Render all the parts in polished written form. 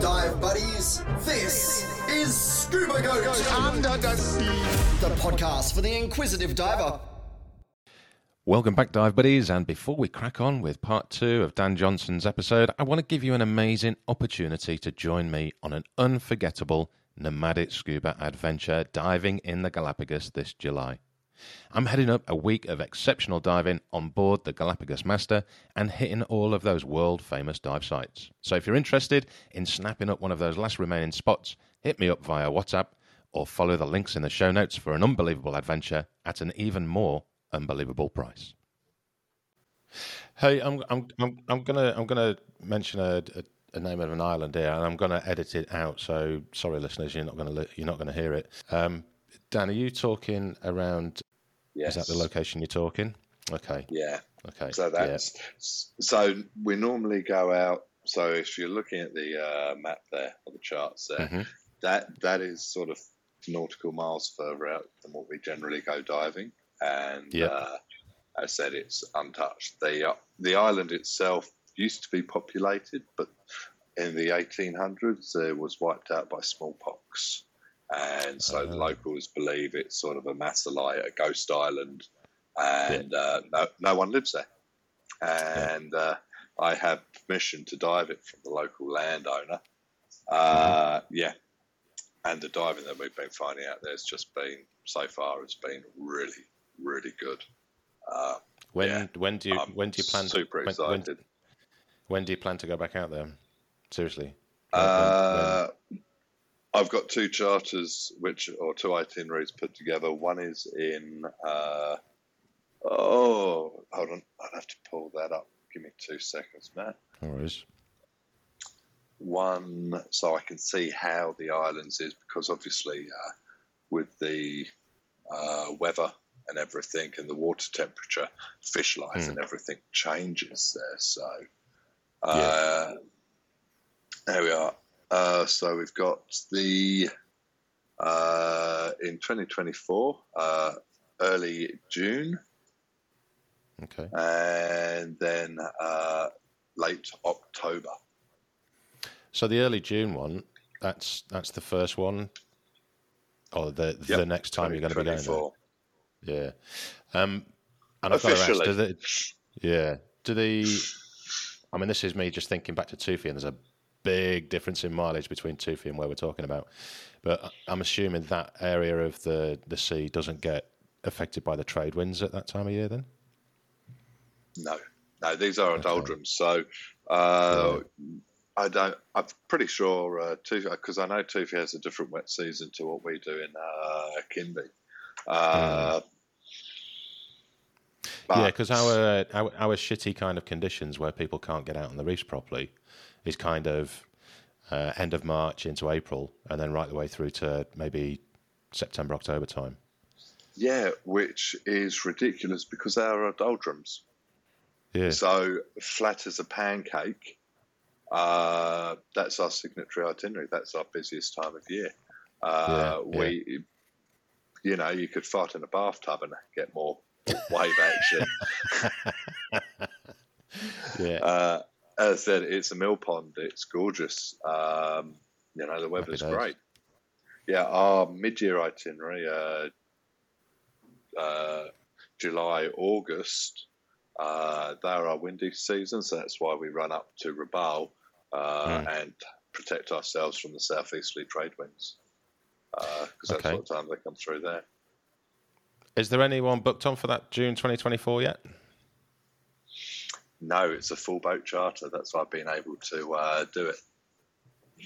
Dive buddies, this is Scuba Goats Under the Sea, the podcast for the inquisitive diver. Welcome back, dive buddies, and before we crack on with part two of Dan Johnson's episode, I want to give you an amazing opportunity to join me on an unforgettable nomadic scuba adventure diving in the Galapagos this July. I'm heading up a week of exceptional diving on board the Galapagos Master and hitting all of those world-famous dive sites. So if you're interested in snapping up one of those last remaining spots, hit me up via WhatsApp or follow the links in the show notes for an unbelievable adventure at an even more unbelievable price. Hey, I'm gonna mention a name of an island here, and I'm gonna edit it out. So sorry, listeners, you're not gonna hear it. Dan, are you talking around? Yes. Is that the location you're talking? Okay. Yeah. Okay. So that's So we normally go out. So if you're looking at the map there or the charts there, mm-hmm. that is sort of nautical miles further out than what we generally go diving. And as I said, it's untouched. The island itself used to be populated, but in the 1800s, it was wiped out by smallpox. And so the locals believe it's sort of a master lie, a ghost island, and no one lives there. And I have permission to dive it from the local landowner. And the diving that we've been finding out there's just been, so far, it's been really, really good. When do you plan to go back out there? Seriously. I've got two charters, two itineraries put together. One is in, hold on, I'd have to pull that up. Give me 2 seconds, Matt. No worries. One, so I can see how the islands is, because obviously with the weather and everything and the water temperature, fish life and everything changes there. So there we are. So we've got the in 2024 early June, okay, and then late October. So the early June one, that's the first one, or the next time you're going to be going there. Yeah, and I've got to ask, I mean, this is me just thinking back to Tufi, and there's a big difference in mileage between Tufi and where we're talking about, but I'm assuming that area of the sea doesn't get affected by the trade winds at that time of year then? No, these are doldrums. So I'm pretty sure Tufi, because I know Tufi has a different wet season to what we do in Kimbe. Because our shitty kind of conditions where people can't get out on the reefs properly is kind of end of March into April, and then right the way through to maybe September, October time. Yeah, which is ridiculous because they are doldrums. Yeah. So flat as a pancake, that's our signatory itinerary. That's our busiest time of year. You could fart in a bathtub and get more wave action. Yeah. As I said, it's a mill pond. It's gorgeous. The weather's great. Yeah, our mid-year itinerary, July, August, they're our windy season, so that's why we run up to Rabaul and protect ourselves from the southeasterly trade winds, because that's what time they come through there. Is there anyone booked on for that June 2024 yet? No, it's a full boat charter. That's why I've been able to do it.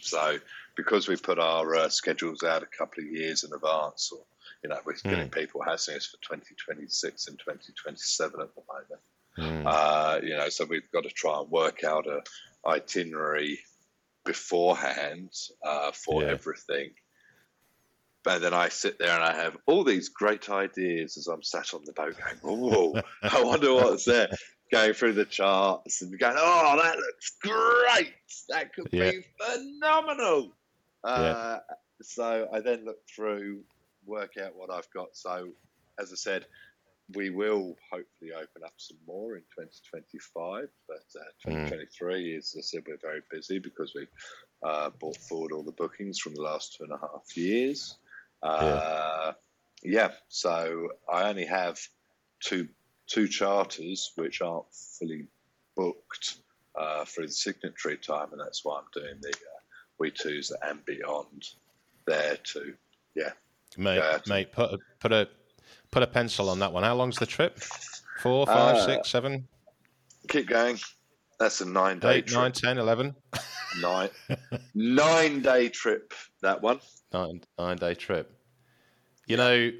So because we put our schedules out a couple of years in advance, or we're getting people asking us for 2026 and 2027 at the moment. So we've got to try and work out a itinerary beforehand for everything. But then I sit there and I have all these great ideas as I'm sat on the boat going, oh, I wonder what's there. Going through the charts and going, oh, that looks great. That could be phenomenal. So I then look through, work out what I've got. So as I said, we will hopefully open up some more in 2025, but 2023 is, as I said, we're very busy because we brought forward all the bookings from the last 2.5 years. So I only have two charters which aren't fully booked for the signatory time, and that's why I'm doing the We2s and beyond there too. Yeah. Mate, put a pencil on that one. How long's the trip? 4, 5, 6, 7? Keep going. That's a 9-day trip. 9, 10, 11. 9-day trip, that one. 9-day trip. You know,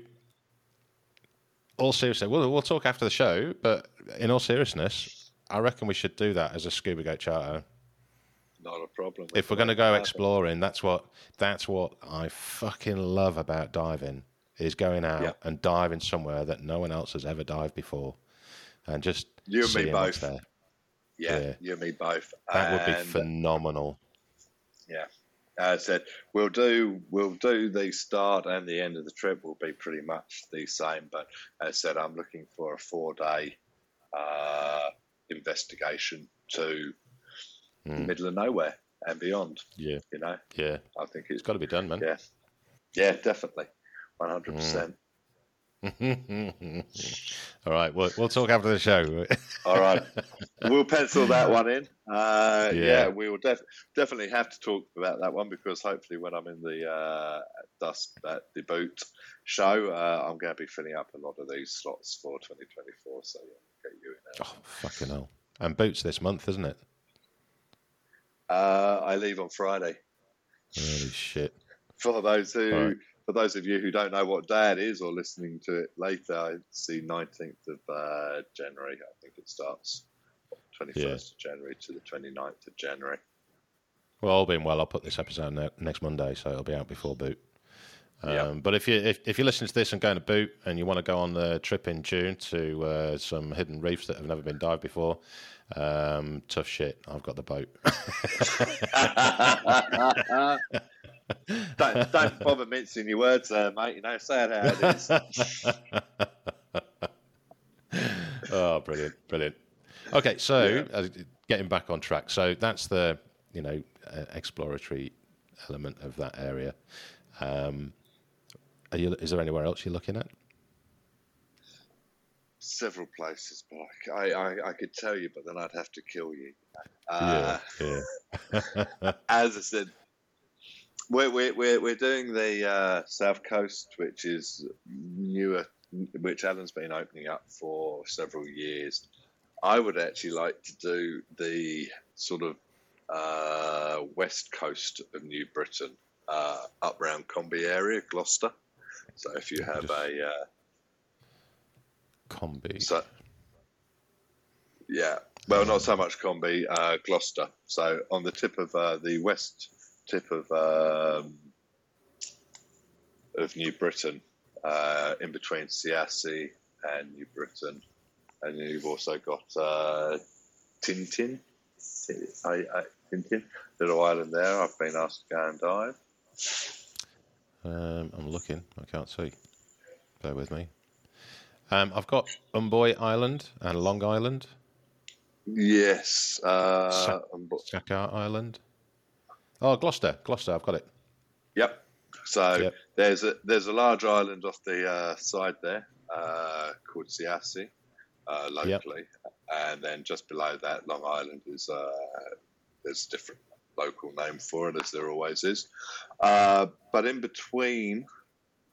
all seriously, we'll talk after the show, but in all seriousness, I reckon we should do that as a Scuba Goat charter. Not a problem. If we're going to go exploring, that's what I fucking love about diving, is going out and diving somewhere that no one else has ever dived before, and just you and me both. There. Yeah, you and me both. That would be phenomenal. Yeah, as I said, we'll do the start and the end of the trip will be pretty much the same. But as I said, I'm looking for a 4-day investigation to middle of nowhere and beyond. Yeah, you know. Yeah, I think it's got to be done, man. Yeah, yeah, definitely, 100%. All right, we'll talk after the show. All right, we'll pencil that one in. We will definitely have to talk about that one, because hopefully when I'm in the Dust at the Boot show, I'm going to be filling up a lot of these slots for 2024. So yeah, get you in there. Oh, fucking hell! And Boot's this month, isn't it? I leave on Friday. Holy shit! For those of you who don't know what day it is or listening to it later, it's the 19th of January. I think it starts 21st of January to the 29th of January. Well, all being well, I'll put this episode out next Monday, so it'll be out before Boot. But if you listen to this and going to Boot and you want to go on the trip in June to some hidden reefs that have never been dived before, tough shit. I've got the boat. don't bother mincing your words there, mate. You know, say it how it is. Oh, brilliant. Okay, so getting back on track. So that's the exploratory element of that area. Is there anywhere else you're looking at? Several places, but I could tell you, but then I'd have to kill you. As I said, we're doing the South Coast, which is newer, which Alan's been opening up for several years. I would actually like to do the sort of West Coast of New Britain. Up round Combe area, Gloucester. So if you have Combe. So, yeah. Well, not so much Combe, Gloucester. So on the tip of the west tip of New Britain, in between Siassi and New Britain. And you've also got Tintin, little island there. I've been asked to go and dive. I'm looking. I can't see. Bear with me. I've got Umboy Island and Long Island. Yes. Sakar Island. Oh, Gloucester. I've got it. Yep. So there's a large island off the side there called Siassi locally, and then just below that, Long Island is there's different local name for it, as there always is, but in between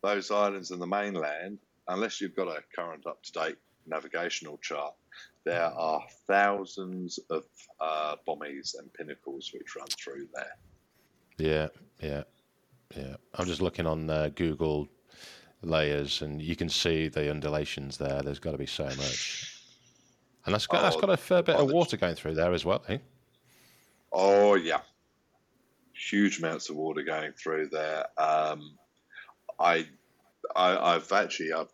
those islands and the mainland, unless you've got a current up-to-date navigational chart, there are thousands of bommies and pinnacles which run through there. I'm just looking on Google layers, and you can see the undulations there. There's got to be so much, and that's got a fair bit of water going through there as well, eh? Oh, yeah. Huge amounts of water going through there. I've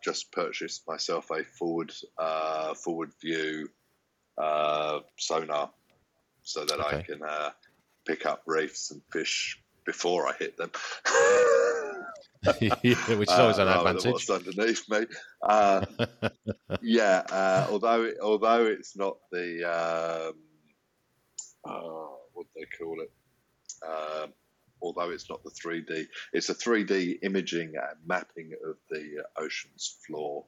just purchased myself a forward view sonar, so that I can pick up reefs and fish before I hit them. Which is always an advantage. What's underneath me? Although it's not the what do they call it? Although it's not the 3D, it's a 3D imaging and mapping of the ocean's floor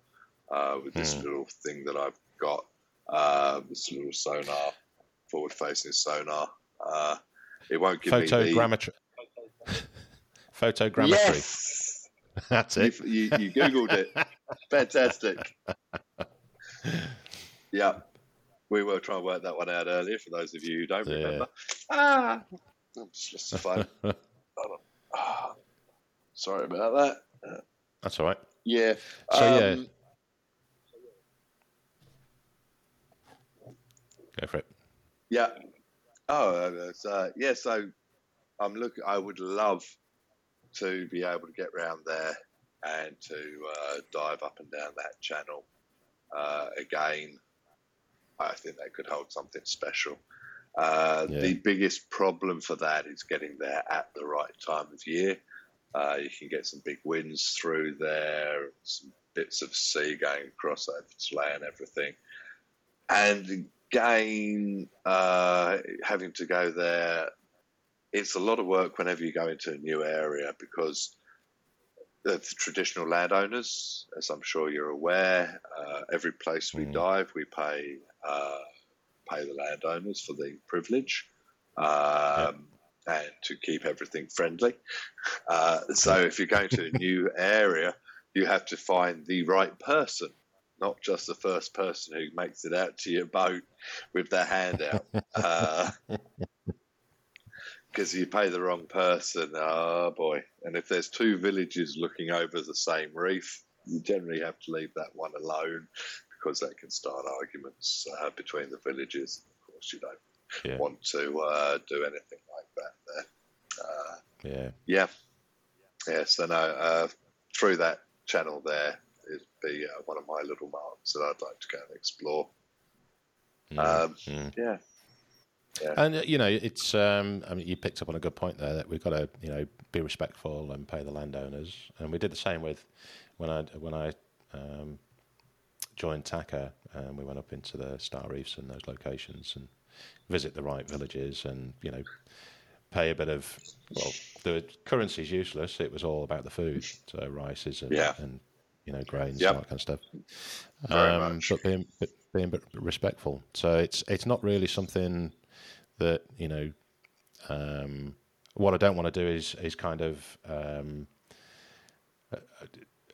with this little thing that I've got, this little sonar, forward-facing sonar. It won't give photogrammetry. Photogrammetry. Yes! That's it. You Googled it. Fantastic. Yeah. We were trying to work that one out earlier, for those of you who don't remember. Ah! It's just a fun. Sorry about that. That's all right. Yeah. So, Go for it. Yeah. So I'm looking. I would love to be able to get round there and to dive up and down that channel again. I think that could hold something special. The biggest problem for that is getting there at the right time of year. You can get some big winds through there, some bits of sea going across over to land, everything. And again, having to go there, it's a lot of work whenever you go into a new area, because the traditional landowners, as I'm sure you're aware, every place we dive, we pay the landowners for the privilege and to keep everything friendly. So if you're going to a new area, you have to find the right person, not just the first person who makes it out to your boat with their hand out. Because you pay the wrong person, oh boy. And if there's two villages looking over the same reef, you generally have to leave that one alone, because that can start arguments between the villages. Of course, you don't want to do anything like that there. So through that channel there, it'd be one of my little marks that I'd like to go and explore. And it's you picked up on a good point there, that we've got to be respectful and pay the landowners. And we did the same with when I joined TACA, and we went up into the Star Reefs and those locations and visit the right villages, and pay a bit of, the currency's useless, it was all about the food, so rices and grains and that kind of stuff. But being respectful, so it's not really something that what I don't want to do is kind of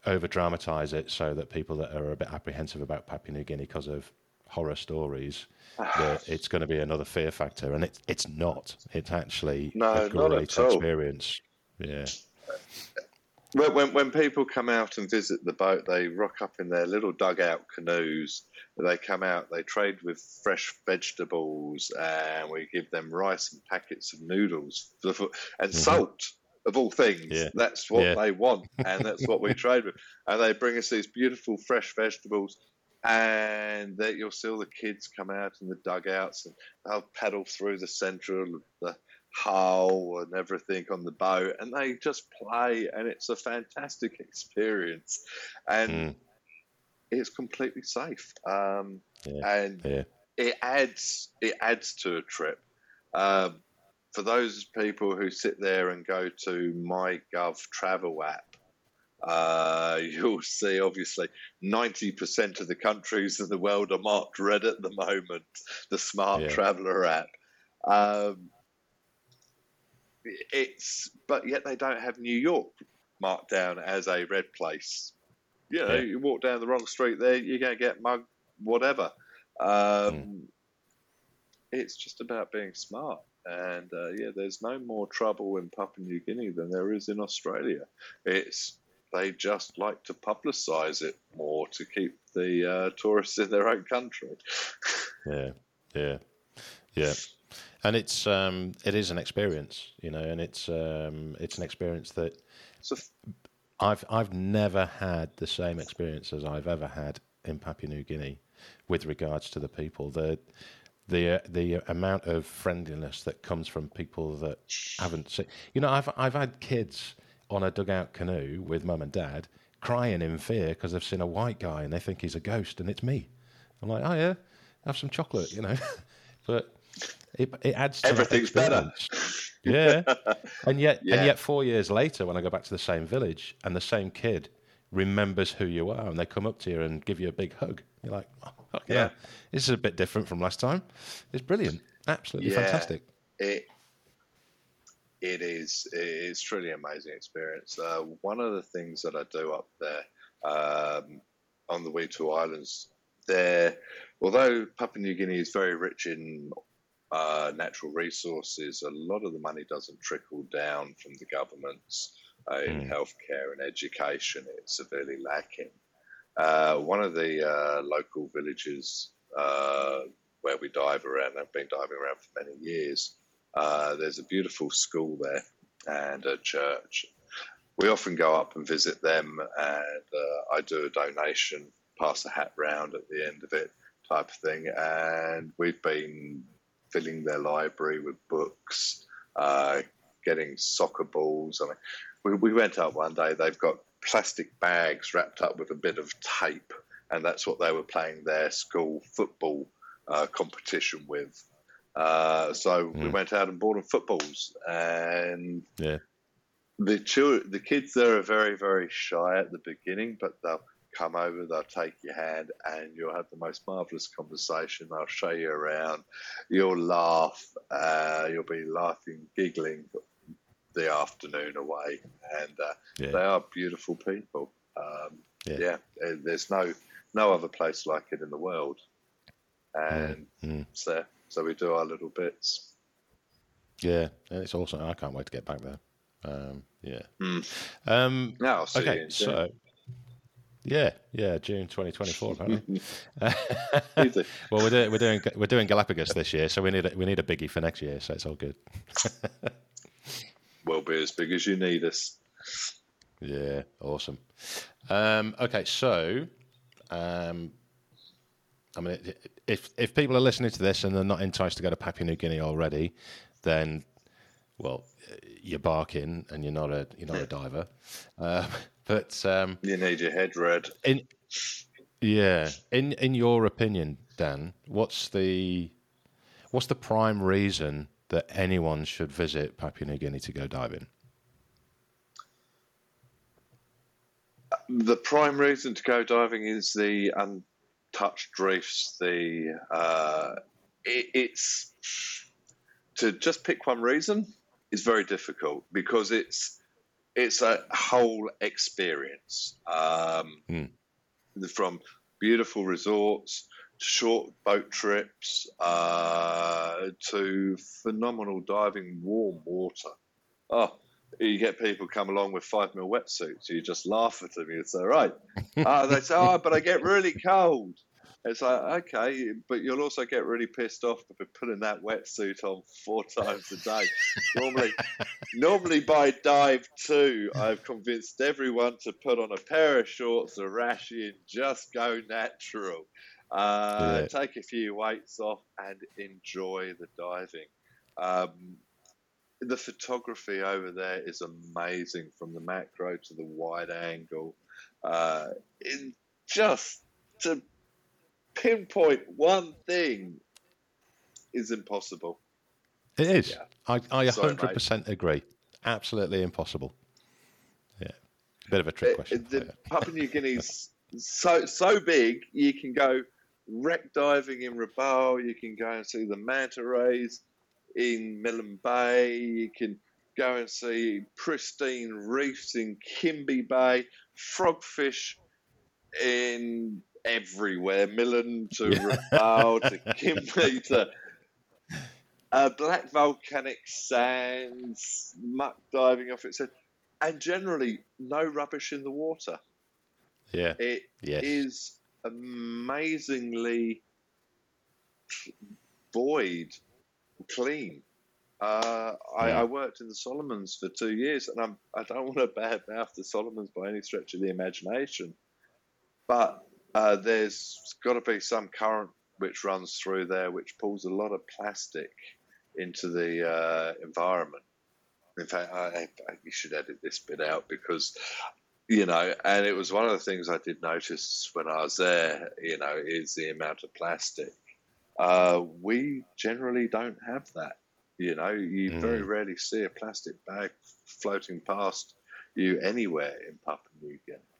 over dramatize it, so that people that are a bit apprehensive about Papua New Guinea because of horror stories, that it's going to be another fear factor, and it's not. It's actually a great experience. Yeah. When people come out and visit the boat, they rock up in their little dugout canoes. They come out, they trade with fresh vegetables, and we give them rice and packets of noodles and salt, of all things. That's what they want, and that's what we trade with. And they bring us these beautiful fresh vegetables, and you'll see all the kids come out in the dugouts, and they'll paddle through the central of the hull and everything on the boat, and they just play, and it's a fantastic experience, and it's completely safe. It adds to a trip. For those people who sit there and go to MyGov travel app, you'll see, obviously, 90% of the countries in the world are marked red at the moment, the Smart Traveller app. But yet they don't have New York marked down as a red place. You walk down the wrong street there, you're going to get mugged, whatever. It's just about being smart. And there's no more trouble in Papua New Guinea than there is in Australia. They just like to publicise it more to keep the tourists in their own country. And it is an experience, and it's an experience that I've never had the same experience as I've ever had in Papua New Guinea with regards to the people. The amount of friendliness that comes from people that haven't seen. I've had kids on a dugout canoe with mum and dad, crying in fear because they've seen a white guy and they think he's a ghost and it's me. I'm like, oh yeah, have some chocolate, you know. But it adds to everything's better. Yeah. And yet 4 years later, when I go back to the same village and the same kid remembers who you are and they come up to you and give you a big hug, you're like, oh, yeah, hell, this is a bit different from last time. It's brilliant. Absolutely fantastic. It is truly an amazing experience. One of the things that I do up there on the Weta Islands, although Papua New Guinea is very rich in natural resources, a lot of the money doesn't trickle down from the governments in healthcare and education. It's severely lacking. One of the local villages where we dive around, I've been diving around for many years, there's a beautiful school there and a church. We often go up and visit them, and I do a donation, pass a hat round at the end of it type of thing. And we've been filling their library with books, getting soccer balls. I mean, we went up one day, they've got plastic bags wrapped up with a bit of tape, and that's what they were playing their school football competition with. So we went out and bought them footballs, and the kids there are very, very shy at the beginning, but they'll come over, they'll take your hand, and you'll have the most marvellous conversation. They'll show you around, you'll laugh, you'll be laughing, giggling the afternoon away, and they are beautiful people. There's no other place like it in the world, and so we do our little bits. Yeah, and it's awesome. I can't wait to get back there. I'll see you in June. So, June 2024 apparently. Well, we're doing Galapagos this year, so we need a biggie for next year. So it's all good. We'll be as big as you need us. Yeah, awesome. I mean, if people are listening to this and they're not enticed to go to Papua New Guinea already, then, well, you're barking and you're not a diver. But you need your head read. In your opinion, Dan, what's the prime reason that anyone should visit Papua New Guinea to go diving? The prime reason to go diving is the touched reefs. It's to just pick one reason is very difficult because it's a whole experience, from beautiful resorts, short boat trips, to phenomenal diving, warm water. You get people come along with 5mm wetsuits. You just laugh at them. You say, right. They say, but I get really cold. It's like, okay, but you'll also get really pissed off for putting that wetsuit on 4 times a day. Normally by dive 2, I've convinced everyone to put on a pair of shorts, a rashie, and just go natural. Take a few weights off and enjoy the diving. The photography over there is amazing, from the macro to the wide angle. Just to pinpoint one thing is impossible. It is. Yeah. I 100% agree. Absolutely impossible. Yeah. Bit of a trick question. Papua New Guinea's so big, you can go wreck diving in Rabaul, you can go and see the manta rays in Milne Bay, you can go and see pristine reefs in Kimbe Bay, frogfish in everywhere, Milne to Rabaul to Kimbe to black volcanic sands, muck diving off its head, and generally no rubbish in the water. Yeah, it is amazingly clean. I worked in the Solomons for 2 years, and I don't want to badmouth the Solomons by any stretch of the imagination, but there's got to be some current which runs through there which pulls a lot of plastic into the environment, In fact, you should edit this bit out because, you know, and it was one of the things I did notice when I was there, you know, is the amount of plastic. We generally don't have that, you know. You very rarely see a plastic bag floating past you anywhere in Papua New Guinea.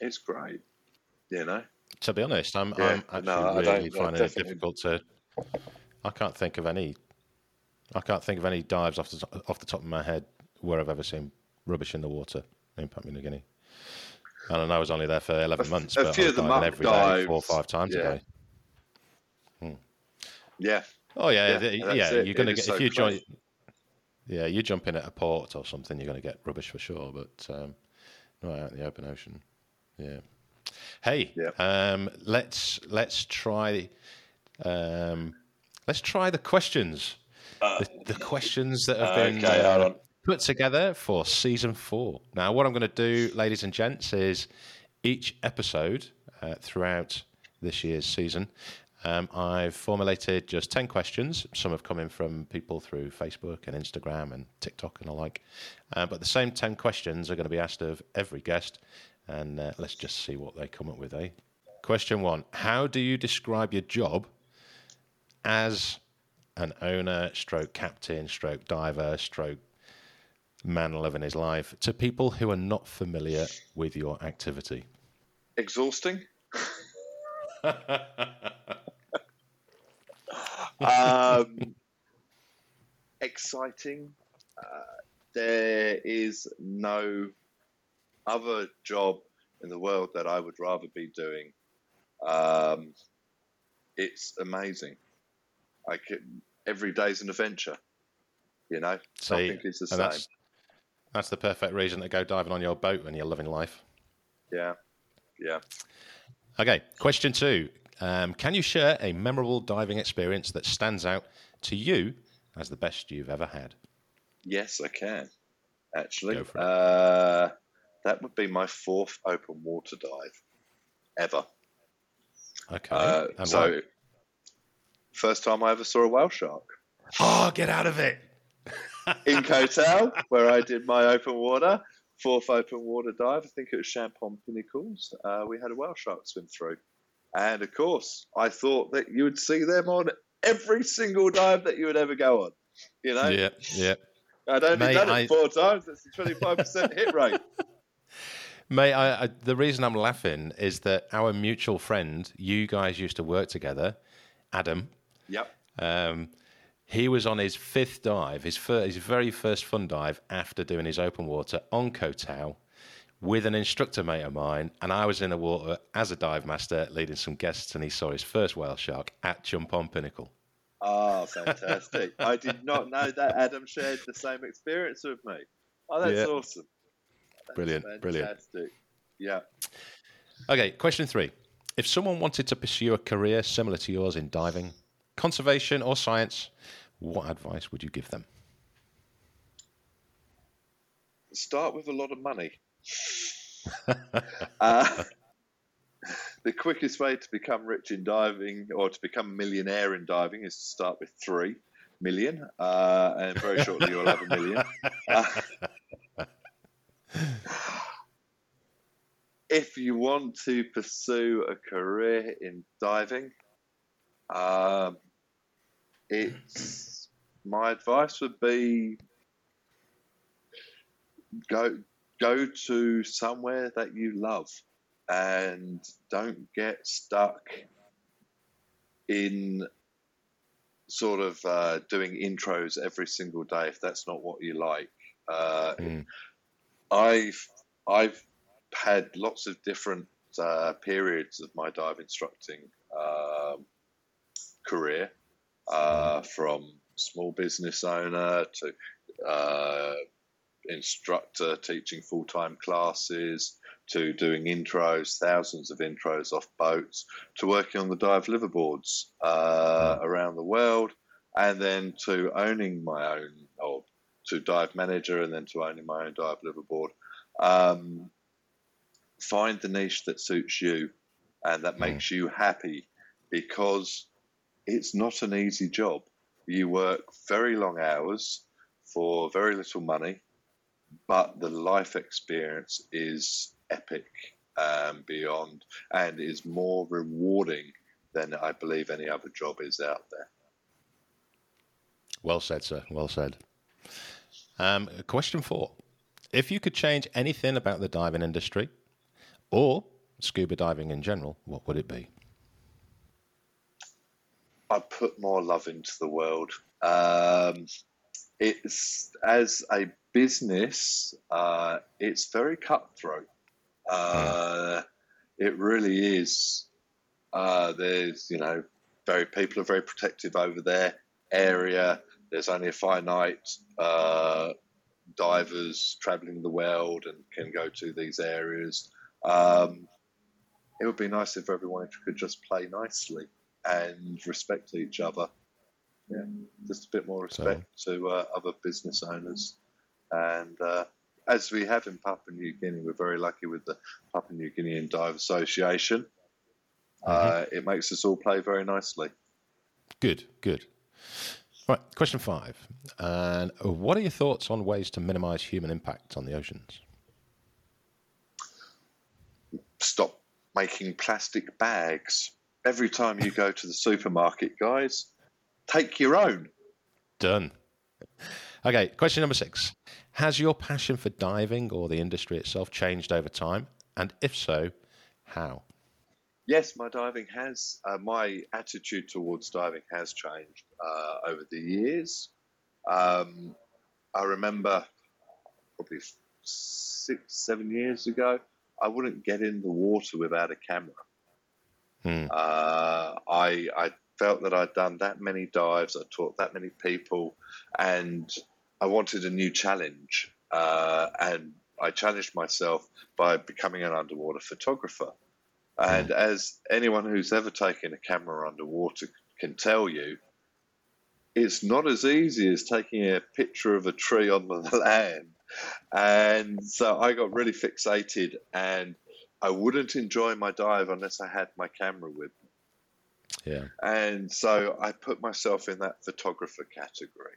It's great, you know. To be honest, I'm actually finding it difficult to... I can't think of any dives off the top of my head where I've ever seen rubbish in the water in Papua New Guinea. And I was only there for 11 months, but I was diving every day, 4 or 5 times a day. Yeah. Oh yeah, you're going to get you jump in at a port or something, you're going to get rubbish for sure, but not out in the open ocean. Yeah. Hey, let's try the questions. The questions that have been put together for season 4. Now, what I'm going to do, ladies and gents, is each episode throughout this year's season, I've formulated just 10 questions. Some have come in from people through Facebook and Instagram and TikTok and the like. But the same 10 questions are going to be asked of every guest. And let's just see what they come up with, eh? Question 1. How do you describe your job as an owner, stroke captain, stroke diver, stroke man loving his life to people who are not familiar with your activity? Exhausting. Exciting. There is no other job in the world that I would rather be doing. It's amazing. Every day's an adventure, you know. See, I think it's the same. That's the perfect reason to go diving on your boat when you're loving life. Yeah, yeah. Okay, question 2. Can you share a memorable diving experience that stands out to you as the best you've ever had? Yes, I can, actually. Go for it. That would be my 4th open water dive ever. Okay. First time I ever saw a whale shark. Oh, get out of it. In Koh Tao, where I did my open water, 4th open water dive, I think it was Chumphon Pinnacles, we had a whale shark swim through. And, of course, I thought that you would see them on every single dive that you would ever go on, you know? Yeah, yeah. I'd only done it 4 times. That's a 25% hit rate. Mate, the reason I'm laughing is that our mutual friend, you guys used to work together, Adam. Yep. He was on his 5th dive, his very first fun dive after doing his open water on Koh Tao with an instructor mate of mine, and I was in the water as a dive master leading some guests, and he saw his first whale shark at Chumphon Pinnacle. Oh, fantastic. I did not know that Adam shared the same experience with me. Oh, that's awesome. That's brilliant. Fantastic. Yeah. Okay, question 3. If someone wanted to pursue a career similar to yours in diving, conservation or science, what advice would you give them? Start with a lot of money. The quickest way to become rich in diving or to become a millionaire in diving is to start with 3 million. And very shortly you'll have a million. If you want to pursue a career in diving, my advice would be go to somewhere that you love and don't get stuck in sort of doing intros every single day if that's not what you like. I've had lots of different periods of my dive instructing career, from small business owner to instructor teaching full-time classes, to doing intros, thousands of intros off boats, to working on the dive liveaboards around the world, and then to owning my own, or to dive manager, and then to owning my own dive liveaboard. Find the niche that suits you and that makes you happy, because it's not an easy job. You work very long hours for very little money, but the life experience is epic and beyond, and is more rewarding than I believe any other job is out there. Well said, sir. Well said. Question 4. If you could change anything about the diving industry or scuba diving in general, what would it be? I put more love into the world. It's as a business, it's very cutthroat. It really is. There's, you know, people are very protective over their area. There's only a finite divers traveling the world and can go to these areas. It would be nice if everyone could just play nicely and respect each other. Yeah, just a bit more respect to other business owners. And as we have in Papua New Guinea, we're very lucky with the Papua New Guinean Dive Association. It makes us all play very nicely. Good, good. Right, question 5. And what are your thoughts on ways to minimise human impact on the oceans? Stop making plastic bags. Every time you go to the supermarket, guys, take your own. Done. Okay, question number 6. Has your passion for diving or the industry itself changed over time? And if so, how? Yes, my diving has. My attitude towards diving has changed over the years. I remember probably 6-7 years ago, I wouldn't get in the water without a camera. I felt that I'd done that many dives, I taught that many people, and I wanted a new challenge. And I challenged myself by becoming an underwater photographer. And as anyone who's ever taken a camera underwater can tell you, it's not as easy as taking a picture of a tree on the land. And so I got really fixated, and I wouldn't enjoy my dive unless I had my camera with me. Yeah. And so I put myself in that photographer category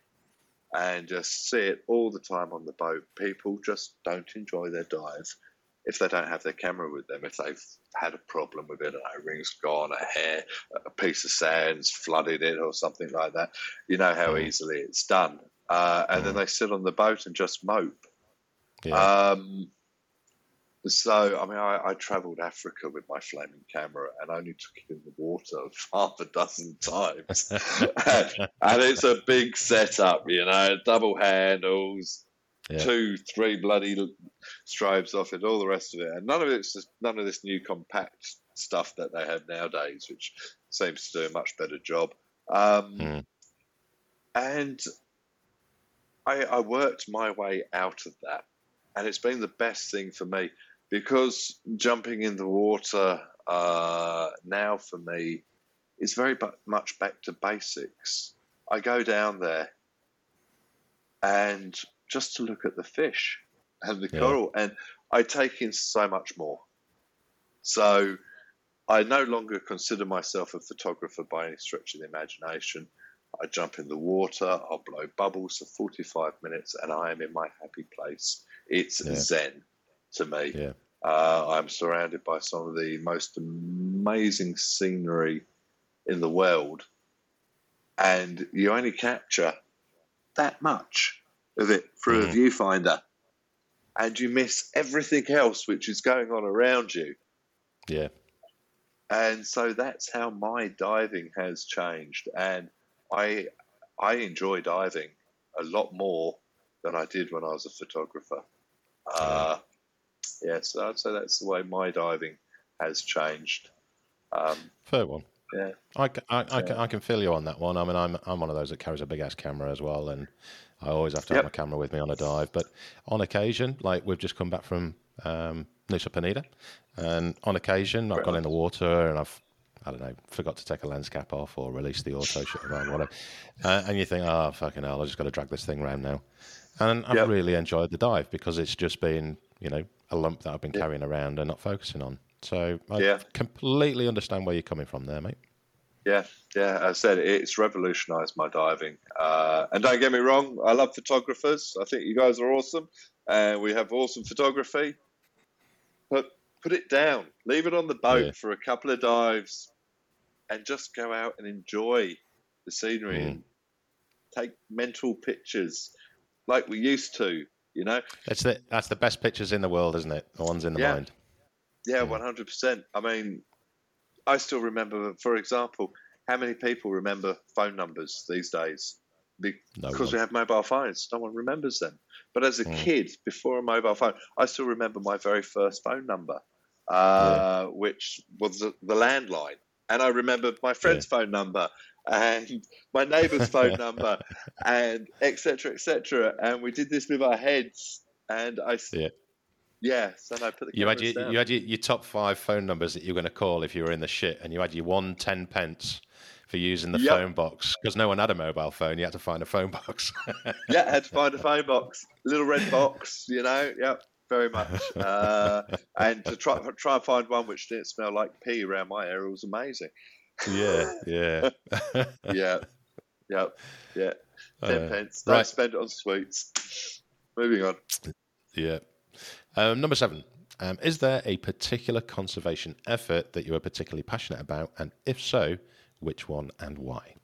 and just see it all the time on the boat. People just don't enjoy their dive if they don't have their camera with them, if they've had a problem with it, a ring's gone, a hair, a piece of sand's flooded it or something like that. You know how easily it's done. And then they sit on the boat and just mope. Yeah. So, I mean, I travelled Africa with my flaming camera and only took it in the water half a dozen times. And it's a big setup, you know, double handles, 2-3 bloody stripes off it, all the rest of it, and none of this new compact stuff that they have nowadays, which seems to do a much better job. And I worked my way out of that, and it's been the best thing for me, because jumping in the water now for me is very much back to basics. I go down there and just to look at the fish and the coral, and I take in so much more. So I no longer consider myself a photographer by any stretch of the imagination. I jump in the water, I'll blow bubbles for 45 minutes, and I am in my happy place. It's zen to me. Yeah. I'm surrounded by some of the most amazing scenery in the world, and you only capture that much of it through a viewfinder, and you miss everything else which is going on around you. Yeah. And so that's how my diving has changed, and I enjoy diving a lot more than I did when I was a photographer. So I'd say that's the way my diving has changed. Fair one. Yeah. I can feel you on that one. I mean, I'm one of those that carries a big ass camera as well, and I always have to have my camera with me on a dive. But on occasion, like we've just come back from Nusa Penida, and on occasion I've gone in the water and I've, I don't know, forgot to take a lens cap off or release the auto shutter or whatever. And you think, oh, fucking hell, I've just got to drag this thing around now. And I've really enjoyed the dive because it's just been, you know, a lump that I've been carrying around and not focusing on. So I completely understand where you're coming from there, mate. Yeah. I said it's revolutionized my diving. And don't get me wrong, I love photographers. I think you guys are awesome. And we have awesome photography. But put it down. Leave it on the boat for a couple of dives and just go out and enjoy the scenery and take mental pictures like we used to, you know. That's the best pictures in the world, isn't it? The ones in the mind. Yeah, 100%. I mean, I still remember, for example, how many people remember phone numbers these days? Because we have mobile phones, no one remembers them. But as a kid, before a mobile phone, I still remember my very first phone number, which was the landline. And I remember my friend's phone number and my neighbour's phone number and et cetera, et cetera. And we did this with our heads. And I... Yes, and I put the cameras down. You had your top five phone numbers that you were going to call if you were in the shit, and you had your 1 10-pence for using the phone box because no one had a mobile phone. You had to find a phone box. I had to find a phone box, little red box, you know. Yep, very much. And to try and find one which didn't smell like pee around my area was amazing. Yeah. 10 pence. Don't spend it on sweets. Moving on. Yeah. Number 7. Is there a particular conservation effort that you are particularly passionate about? And if so, which one and why?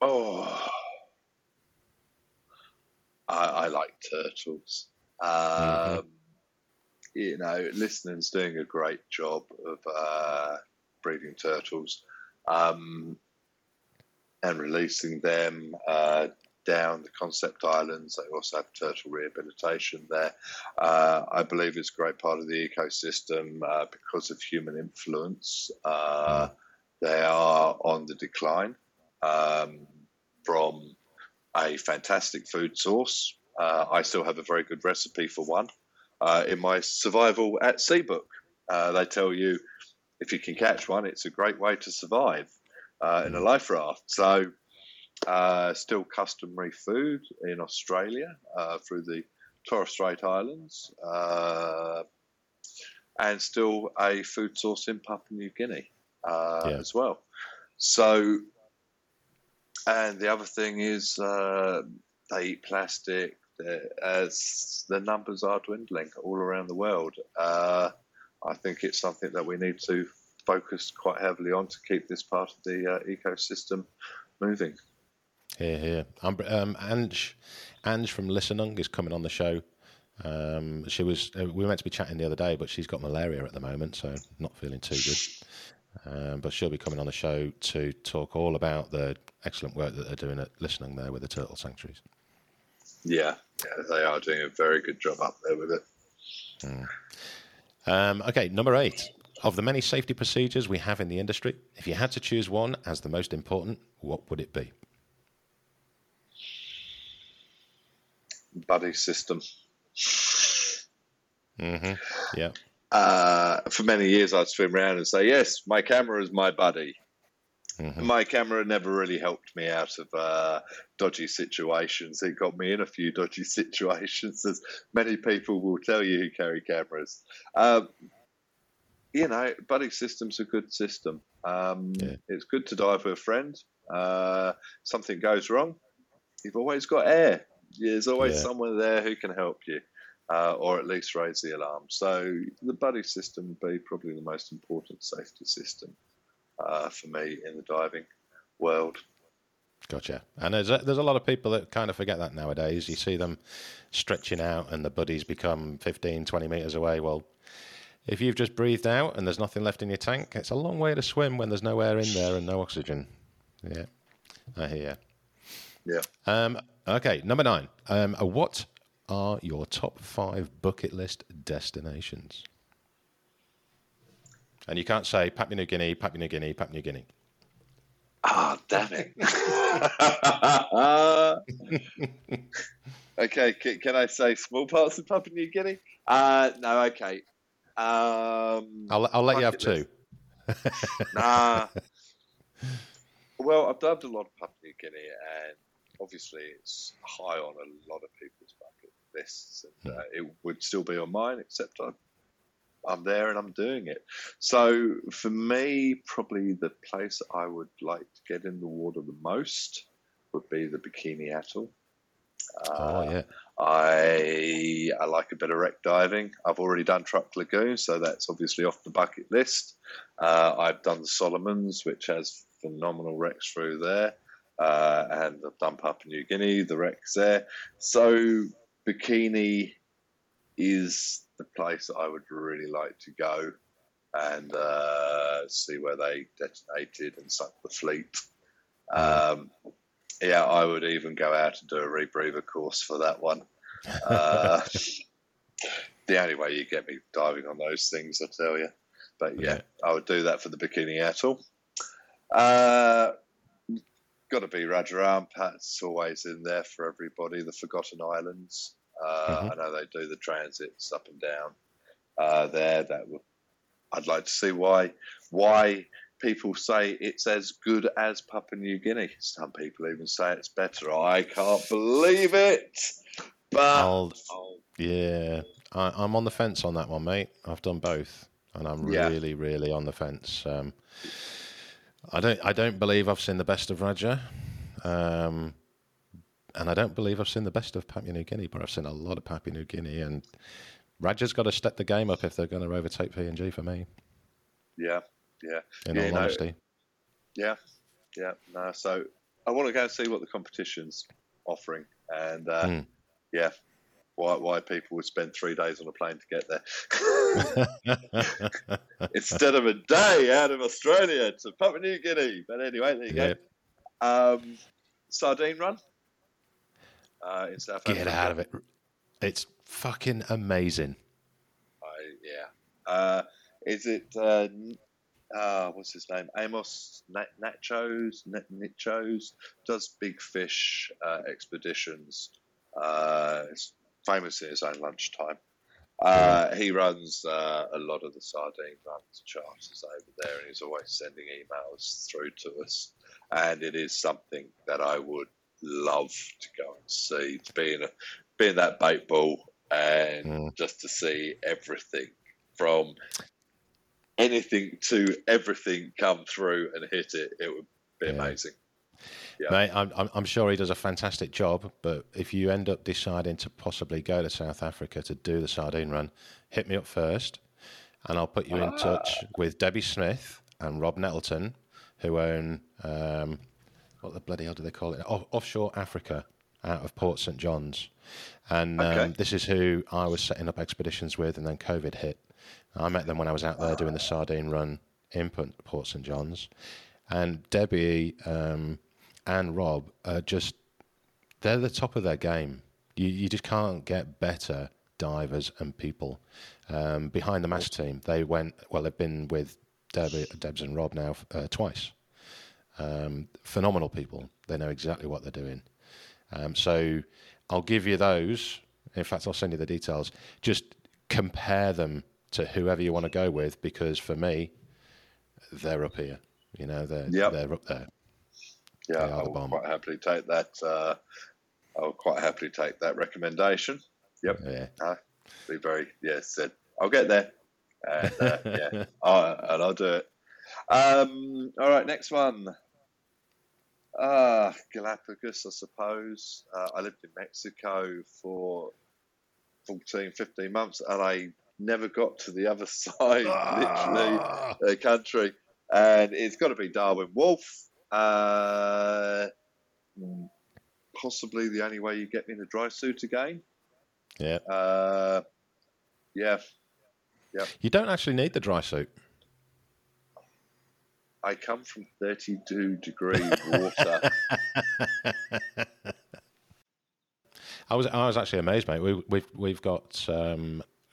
Oh, I like turtles. You know, Listenung's doing a great job of breeding turtles and releasing them down the Concept Islands. They also have turtle rehabilitation there. I believe it's a great part of the ecosystem because of human influence. They are on the decline from a fantastic food source. I still have a very good recipe for one. In my Survival at Sea book, they tell you if you can catch one, it's a great way to survive in a life raft. So, still customary food in Australia through the Torres Strait Islands and still a food source in Papua New Guinea as well. So, and the other thing is they eat plastic. As the numbers are dwindling all around the world, I think it's something that we need to focus quite heavily on to keep this part of the ecosystem moving. Here. Ange from Listenung is coming on the show. We were meant to be chatting the other day, but she's got malaria at the moment, so not feeling too good. But she'll be coming on the show to talk all about the excellent work that they're doing at Listenung there with the turtle sanctuaries. Yeah, they are doing a very good job up there with it. Okay, number 8. Of the many safety procedures we have in the industry, if you had to choose one as the most important, what would it be? Buddy system. Yeah. For many years, I'd swim around and say, yes, my camera is my buddy. My camera never really helped me out of dodgy situations. It got me in a few dodgy situations, as many people will tell you who carry cameras. You know, buddy system's a good system. It's good to dive with a friend. Something goes wrong, you've always got air. There's always someone there who can help you or at least raise the alarm. So the buddy system would be probably the most important safety system for me in the diving world. Gotcha. And there's a lot of people that kind of forget that nowadays. You see them stretching out and the buddies become 15, 20 metres away. Well, if you've just breathed out and there's nothing left in your tank, it's a long way to swim when there's no air in there and no oxygen. Yeah, I hear you. Yeah. Okay, number 9. What are your top 5 bucket list destinations? And you can't say Papua New Guinea. Ah, oh, damn it. Okay, can I say small parts of Papua New Guinea? No, okay. I'll let you have 2. Nah. Well, I've dived a lot of Papua New Guinea and obviously, it's high on a lot of people's bucket lists, and it would still be on mine, except I've I'm there and I'm doing it. So for me, probably the place I would like to get in the water the most would be the Bikini Atoll. I like a bit of wreck diving. I've already done Truck Lagoon, so that's obviously off the bucket list. I've done Solomons, which has phenomenal wrecks through there. And I've done Papua New Guinea, the wrecks there. So Bikini is the place I would really like to go and see where they detonated and sunk the fleet. Yeah, I would even go out and do a rebreather course for that one. The only way you get me diving on those things, I tell you. But yeah, I would do that for the Bikini Atoll. Got to be Raja Ampat. It's always in there for everybody. The Forgotten Islands. I know they do the transits up and down there. I'd like to see why people say it's as good as Papua New Guinea. Some people even say it's better. I can't believe it. But I'm on the fence on that one, mate. I've done both, and I'm really, really on the fence. I don't believe I've seen the best of Raja, and I don't believe I've seen the best of Papua New Guinea. But I've seen a lot of Papua New Guinea, and Raja's got to step the game up if they're going to overtake PNG for me. Yeah. Yeah. In all honesty. Yeah. No, so I want to go and see what the competition's offering, and why people would spend 3 days on a plane to get there instead of a day out of Australia to Papua New Guinea. But anyway, there you go. Sardine Run in South Africa. Get out of it! It's fucking amazing. Is it? What's his name? Amos Nachos does big fish expeditions. It's famous in his own lunchtime. He runs a lot of the sardine runs charters over there, and he's always sending emails through to us. And it is something that I would love to go and see, to be in that bait ball and just to see everything from anything to everything come through and hit it. It would be amazing. Yeah. Mate, I'm sure he does a fantastic job, but if you end up deciding to possibly go to South Africa to do the sardine run, hit me up first, and I'll put you in touch with Debbie Smith and Rob Nettleton, who own, what the bloody hell do they call it? Offshore Africa, out of Port St. John's. And this is who I was setting up expeditions with, and then COVID hit. I met them when I was out there doing the sardine run in Port St. John's. And Debbie and Rob are just, they're the top of their game. You just can't get better divers and people. Behind the Master team, they've been with Debs and Rob now twice. Phenomenal people. They know exactly what they're doing. So I'll give you those. In fact, I'll send you the details. Just compare them to whoever you want to go with, because for me, they're up here. You know, they're up there. Yeah, I will quite happily take that. I'll quite happily take that recommendation. Yep. Yeah. Be very said. I'll get there. And, I'll do it. All right, next one. Galapagos, I suppose. I lived in Mexico for 14, 15 months, and I never got to the other side, literally, the country. And it's got to be Darwin Wolfe. Possibly the only way you get me in a dry suit again. Yeah. Yeah. You don't actually need the dry suit. I come from 32-degree water. I was actually amazed, mate. We've got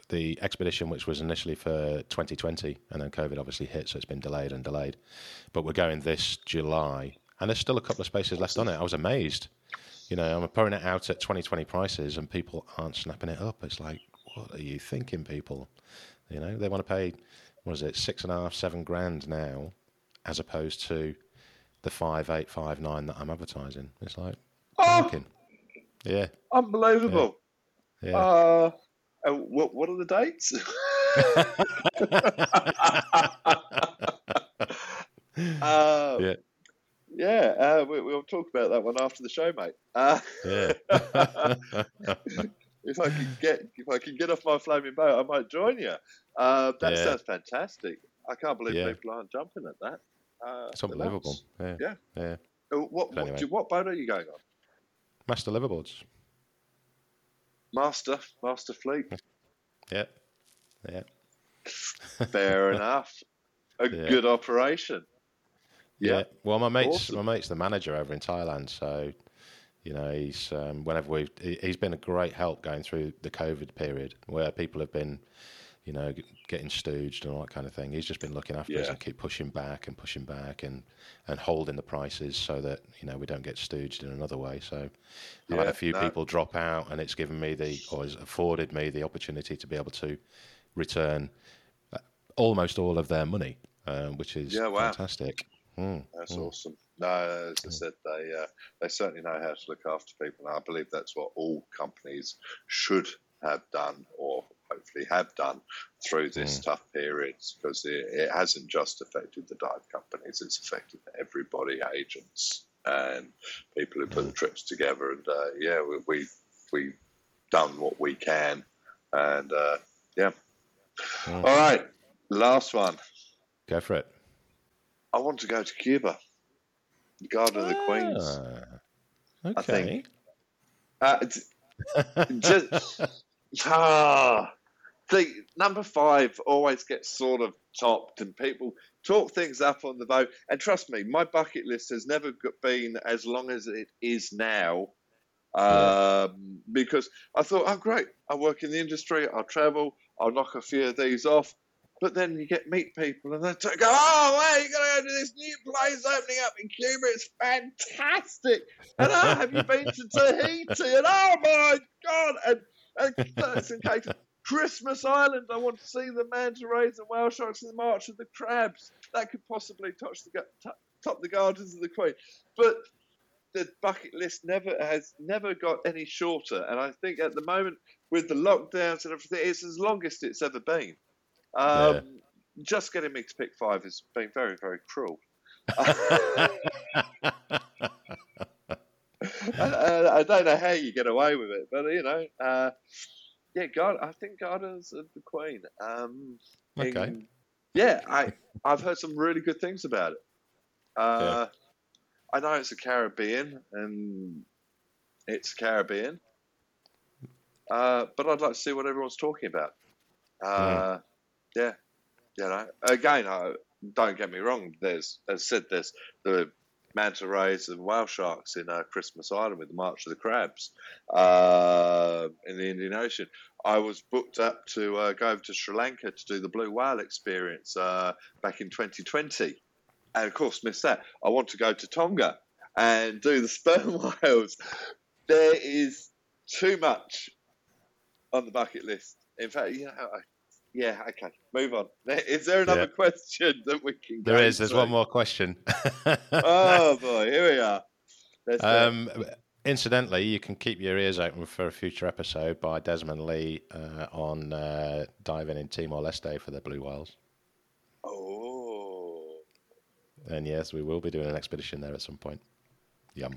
the expedition, which was initially for 2020, and then COVID obviously hit, so it's been delayed. But we're going this July, and there's still a couple of spaces left on it. I was amazed. You know, I'm pouring it out at 2020 prices, and people aren't snapping it up. It's like, what are you thinking, people? You know, they want to pay, what is it, $6,500-$7,000 now, as opposed to the $5,800-$5,900 that I'm advertising. It's like, unbelievable. Yeah. What are the dates? We'll talk about that one after the show, mate. If I can get off my flaming boat, I might join you. That sounds fantastic. I can't believe people aren't jumping at that. It's unbelievable. Yeah. What boat are you going on? Master Liveaboards. Master fleet. Yeah. Fair enough. A good operation. Yeah. Well, my mate's the manager over in Thailand, so you know he's he's been a great help going through the COVID period where people have been, you know, getting stooged and all that kind of thing. He's just been looking after us and keep pushing back and holding the prices so that, you know, we don't get stooged in another way. So I've had a few people drop out, and it's given me afforded me the opportunity to be able to return almost all of their money, which is fantastic. That's awesome. No, as I said, they certainly know how to look after people, and I believe that's what all companies should have done, or hopefully have done, through this tough period, because it hasn't just affected the dive companies, it's affected everybody, agents and people who put the trips together. And we've done what we can. And all right, last one. Go for it. I want to go to Cuba, the Garden of the Queens. Okay. I think. The number 5 always gets sort of topped, and people talk things up on the boat. And trust me, my bucket list has never been as long as it is now, because I thought, oh, great, I work in the industry, I'll travel, I'll knock a few of these off. But then you meet people, and they go, oh, hey, you got to go to this new place opening up in Cuba. It's fantastic. And, oh, have you been to Tahiti? And, oh, my God. And Christmas Island, I want to see the manta rays and whale sharks and the march of the crabs. That could possibly top the Gardens of the Queen. But the bucket list has never got any shorter. And I think at the moment, with the lockdowns and everything, it's as longest it's ever been. Just getting me to pick 5 has been very, very cruel. I don't know how you get away with it, but you know, I think Gardens of the Queen. I've heard some really good things about it. I know it's the Caribbean, but I'd like to see what everyone's talking about. Again, don't get me wrong. There's the manta rays and whale sharks in Christmas Island with the March of the Crabs in the Indian Ocean. I was booked up to go over to Sri Lanka to do the blue whale experience back in 2020, and of course missed that. I want to go to Tonga and do the sperm whales. There is too much on the bucket list. In fact, you know. Okay. Move on. Is there another question that we can go? There is. There's one more question. Oh, boy. Here we are. Incidentally, you can keep your ears open for a future episode by Desmond Lee on diving in Timor-Leste for the blue whales. Oh. And yes, we will be doing an expedition there at some point. Yum.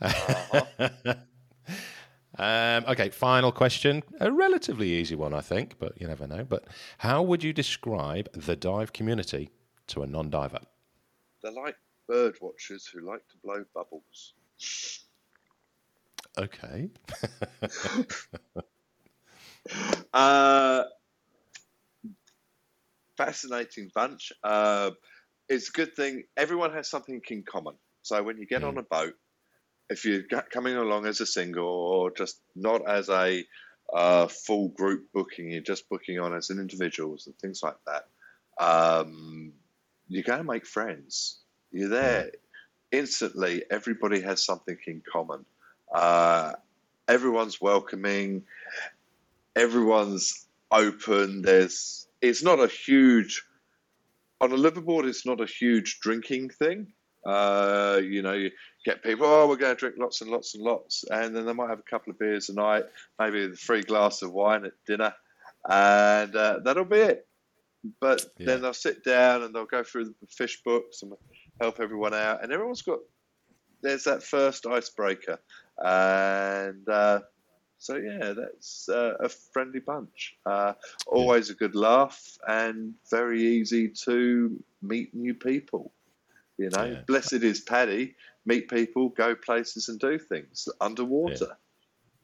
Uh-huh. Okay, final question. A relatively easy one, I think, but you never know. But how would you describe the dive community to a non-diver? They're like bird watchers who like to blow bubbles. Okay. Fascinating bunch. It's a good thing. Everyone has something in common. So when you get on a boat, if you're coming along as a single or just not as a full group booking, you're just booking on as an individuals and things like that, you're going to make friends. You're there. Instantly, everybody has something in common. Everyone's welcoming. Everyone's open. It's not a huge... On a liveaboard, it's not a huge drinking thing. You know, you get people, we're going to drink lots and lots and lots, and then they might have a couple of beers a night, maybe a free glass of wine at dinner, And that'll be it. But then they'll sit down and they'll go through the fish books and help everyone out. And everyone's got, there's that first icebreaker. And so, yeah, that's a friendly bunch. Always a good laugh and very easy to meet new people. You know, blessed is Paddy. Meet people, go places and do things underwater.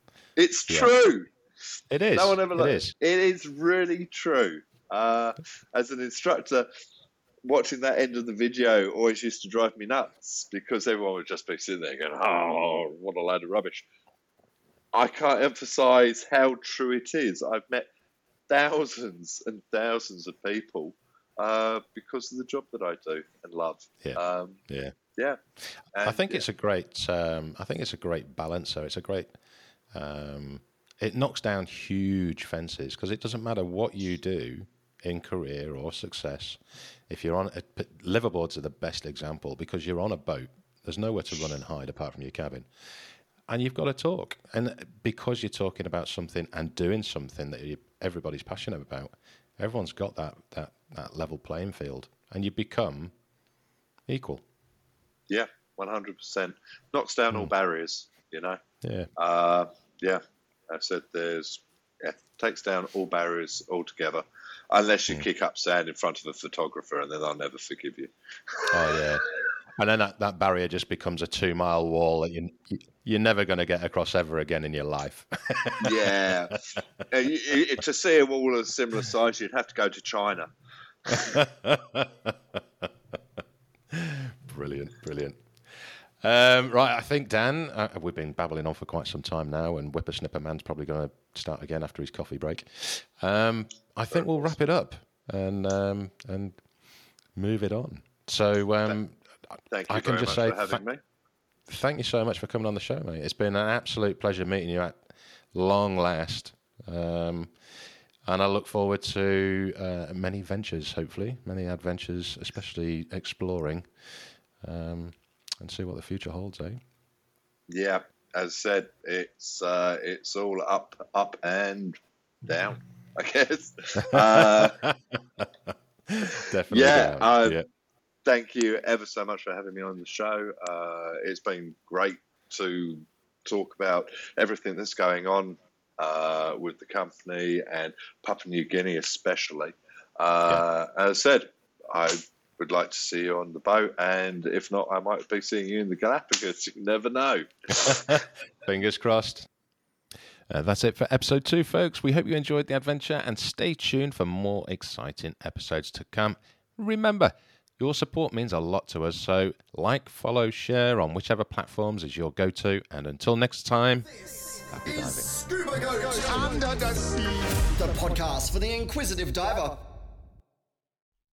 Yeah. It's true. It is. No one ever learns. It is really true. As an instructor, watching that end of the video always used to drive me nuts because everyone would just be sitting there going, oh, what a load of rubbish. I can't emphasize how true it is. I've met thousands and thousands of people because of the job that I do and love. And I think it's a great. I think it's a great balancer. It's a great. It knocks down huge fences because it doesn't matter what you do in career or success. If you're on liveaboards are the best example because you're on a boat. There's nowhere to run and hide apart from your cabin, and you've got to talk. And because you're talking about something and doing something that everybody's passionate about, everyone's got that level playing field, and you become equal. Yeah, 100%. Knocks down all barriers, you know. Yeah. I said takes down all barriers altogether, unless you kick up sand in front of a photographer, and then they'll never forgive you. Oh yeah. And then that barrier just becomes a 2-mile wall that you're never going to get across ever again in your life. Yeah. To see a wall of similar size, you'd have to go to China. Brilliant. Right, I think, Dan, we've been babbling on for quite some time now, and Whippersnipper Man's probably going to start again after his coffee break. I think we'll wrap it up and move it on. So thank you for having me. Thank you so much for coming on the show, mate. It's been an absolute pleasure meeting you at long last. And I look forward to many ventures, hopefully, many adventures, especially exploring. And see what the future holds, eh? Yeah, as I said, it's all up and down, I guess. Definitely. Yeah, thank you ever so much for having me on the show. It's been great to talk about everything that's going on with the company and Papua New Guinea especially. As I said, I would like to see you on the boat, and if not, I might be seeing you in the Galapagos. You never know. Fingers crossed. That's it for episode 2, folks. We hope you enjoyed the adventure, and stay tuned for more exciting episodes to come. Remember, your support means a lot to us, so like, follow, share on whichever platforms is your go-to, and until next time, happy diving. Scuba Goats Under the Sea, the podcast for the inquisitive diver.